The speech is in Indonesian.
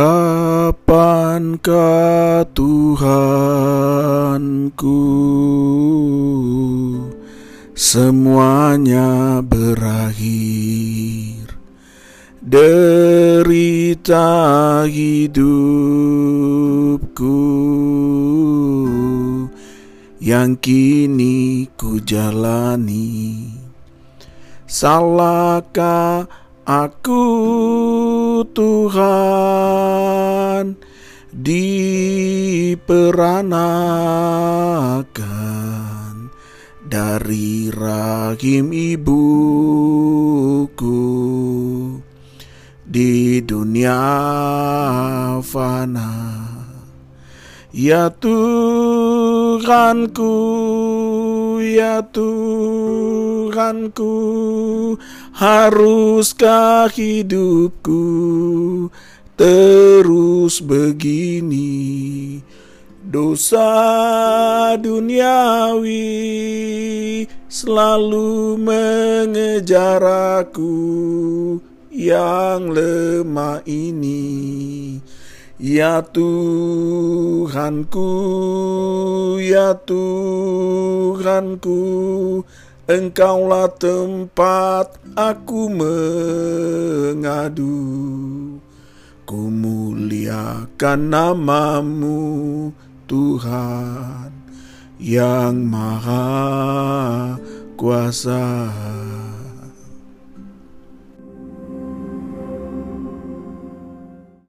Kapankah Tuhanku semuanya berakhir, derita hidupku yang kini ku jalani? Salahkah aku, Tuhan, diperanakan dari rahim ibuku di dunia fana? Ya Tuhanku, ya Tuhanku, haruskah hidupku terus begini? Dosa duniawi selalu mengejar aku yang lemah ini. Ya Tuhanku, ya Tuhanku, Engkaulah tempat aku mengadu. Ku muliakan namamu, Tuhan yang Maha Kuasa.